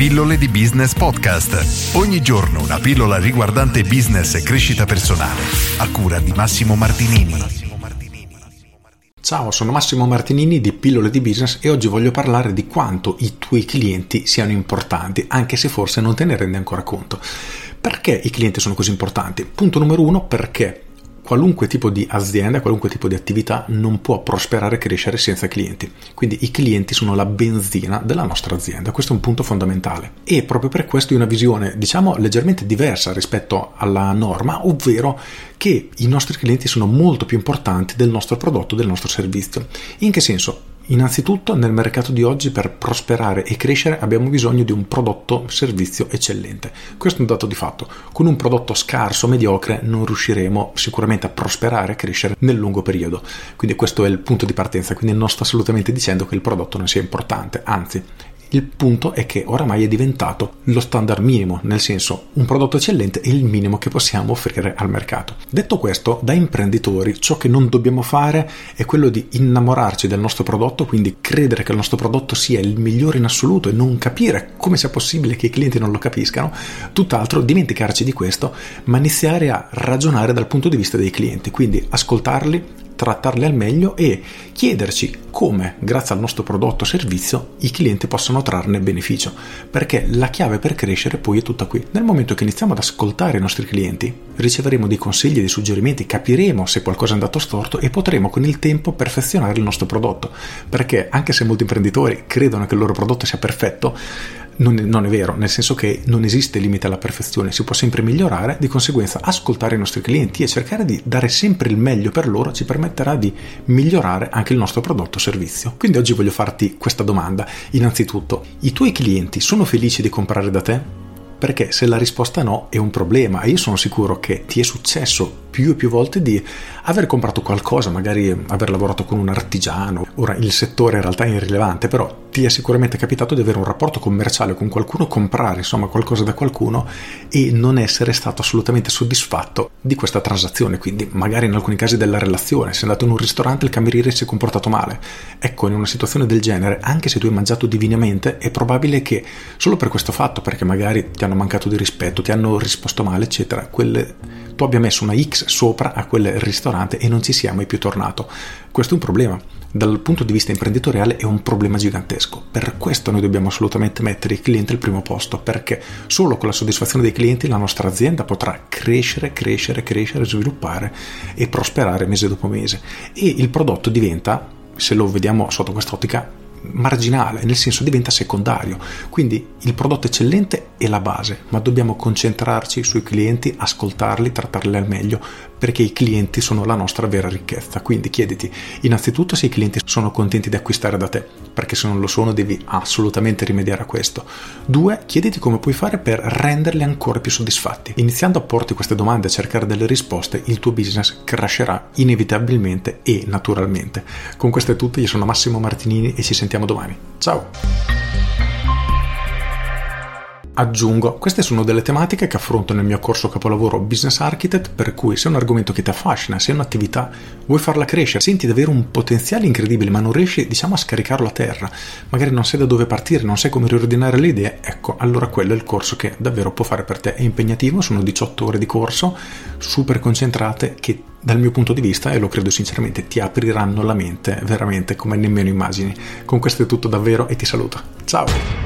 Pillole di Business Podcast. Ogni giorno una pillola riguardante business e crescita personale, a cura di Massimo Martinini. Ciao, sono Massimo Martinini di Pillole di Business e oggi voglio parlare di quanto i tuoi clienti siano importanti, anche se forse non te ne rendi ancora conto. Perché i clienti sono così importanti? Punto numero uno, perché qualunque tipo di azienda, qualunque tipo di attività non può prosperare e crescere senza clienti. Quindi i clienti sono la benzina della nostra azienda, questo è un punto fondamentale. E proprio per questo ho una visione, leggermente diversa rispetto alla norma, ovvero che i nostri clienti sono molto più importanti del nostro prodotto, del nostro servizio. In che senso? Innanzitutto, nel mercato di oggi, per prosperare e crescere abbiamo bisogno di un prodotto servizio eccellente. Questo è un dato di fatto. Con un prodotto scarso, mediocre, non riusciremo sicuramente a prosperare e crescere nel lungo periodo. Quindi questo è il punto di partenza. Quindi non sto assolutamente dicendo che il prodotto non sia importante, anzi. Il punto è che oramai è diventato lo standard minimo, nel senso un prodotto eccellente è il minimo che possiamo offrire al mercato. Detto questo, da imprenditori ciò che non dobbiamo fare è quello di innamorarci del nostro prodotto, quindi credere che il nostro prodotto sia il migliore in assoluto e non capire come sia possibile che i clienti non lo capiscano, tutt'altro dimenticarci di questo, ma iniziare a ragionare dal punto di vista dei clienti, quindi ascoltarli, trattarli al meglio e chiederci come, grazie al nostro prodotto o servizio, i clienti possono trarne beneficio, perché la chiave per crescere poi è tutta qui. Nel momento che iniziamo ad ascoltare i nostri clienti, riceveremo dei consigli, dei suggerimenti, capiremo se qualcosa è andato storto e potremo con il tempo perfezionare il nostro prodotto, perché anche se molti imprenditori credono che il loro prodotto sia perfetto, non è vero, nel senso che non esiste limite alla perfezione, si può sempre migliorare, di conseguenza ascoltare i nostri clienti e cercare di dare sempre il meglio per loro ci permetterà di migliorare anche il nostro prodotto o servizio. Quindi oggi voglio farti questa domanda. Innanzitutto, i tuoi clienti sono felici di comprare da te? Perché se la risposta no è un problema, e io sono sicuro che ti è successo più e più volte di aver comprato qualcosa, magari aver lavorato con un artigiano. Ora il settore in realtà è irrilevante, però ti è sicuramente capitato di avere un rapporto commerciale con qualcuno, comprare qualcosa da qualcuno e non essere stato assolutamente soddisfatto di questa transazione, quindi magari in alcuni casi della relazione. Se è andato in un ristorante il cameriere si è comportato male, ecco, in una situazione del genere, anche se tu hai mangiato divinamente, è probabile che solo per questo fatto, perché magari ti hanno mancato di rispetto, ti hanno risposto male eccetera, tu abbia messo una X sopra a quel ristorante e non ci sia mai più tornato. Questo è un problema. Dal punto di vista imprenditoriale è un problema gigantesco. Per questo noi dobbiamo assolutamente mettere i clienti al primo posto, perché solo con la soddisfazione dei clienti la nostra azienda potrà crescere, sviluppare e prosperare mese dopo mese. E il prodotto diventa, se lo vediamo sotto quest'ottica, marginale, nel senso diventa secondario. Quindi il prodotto eccellente è la base, ma dobbiamo concentrarci sui clienti, ascoltarli, trattarli al meglio, perché i clienti sono la nostra vera ricchezza. Quindi chiediti innanzitutto se i clienti sono contenti di acquistare da te, perché se non lo sono devi assolutamente rimediare a questo. 2. Chiediti come puoi fare per renderli ancora più soddisfatti. Iniziando a porti queste domande e a cercare delle risposte, il tuo business crescerà inevitabilmente e naturalmente. Con questo è tutto, io sono Massimo Martinini e ci sentiamo domani. Ciao! Aggiungo, queste sono delle tematiche che affronto nel mio corso capolavoro Business Architect, per cui se è un argomento che ti affascina, se è un'attività, vuoi farla crescere, senti di avere un potenziale incredibile ma non riesci a scaricarlo a terra, magari non sai da dove partire, non sai come riordinare le idee, ecco, allora quello è il corso che davvero può fare per te. È impegnativo, sono 18 ore di corso super concentrate che dal mio punto di vista, e lo credo sinceramente, ti apriranno la mente veramente come nemmeno immagini. Con questo è tutto davvero e ti saluto. Ciao!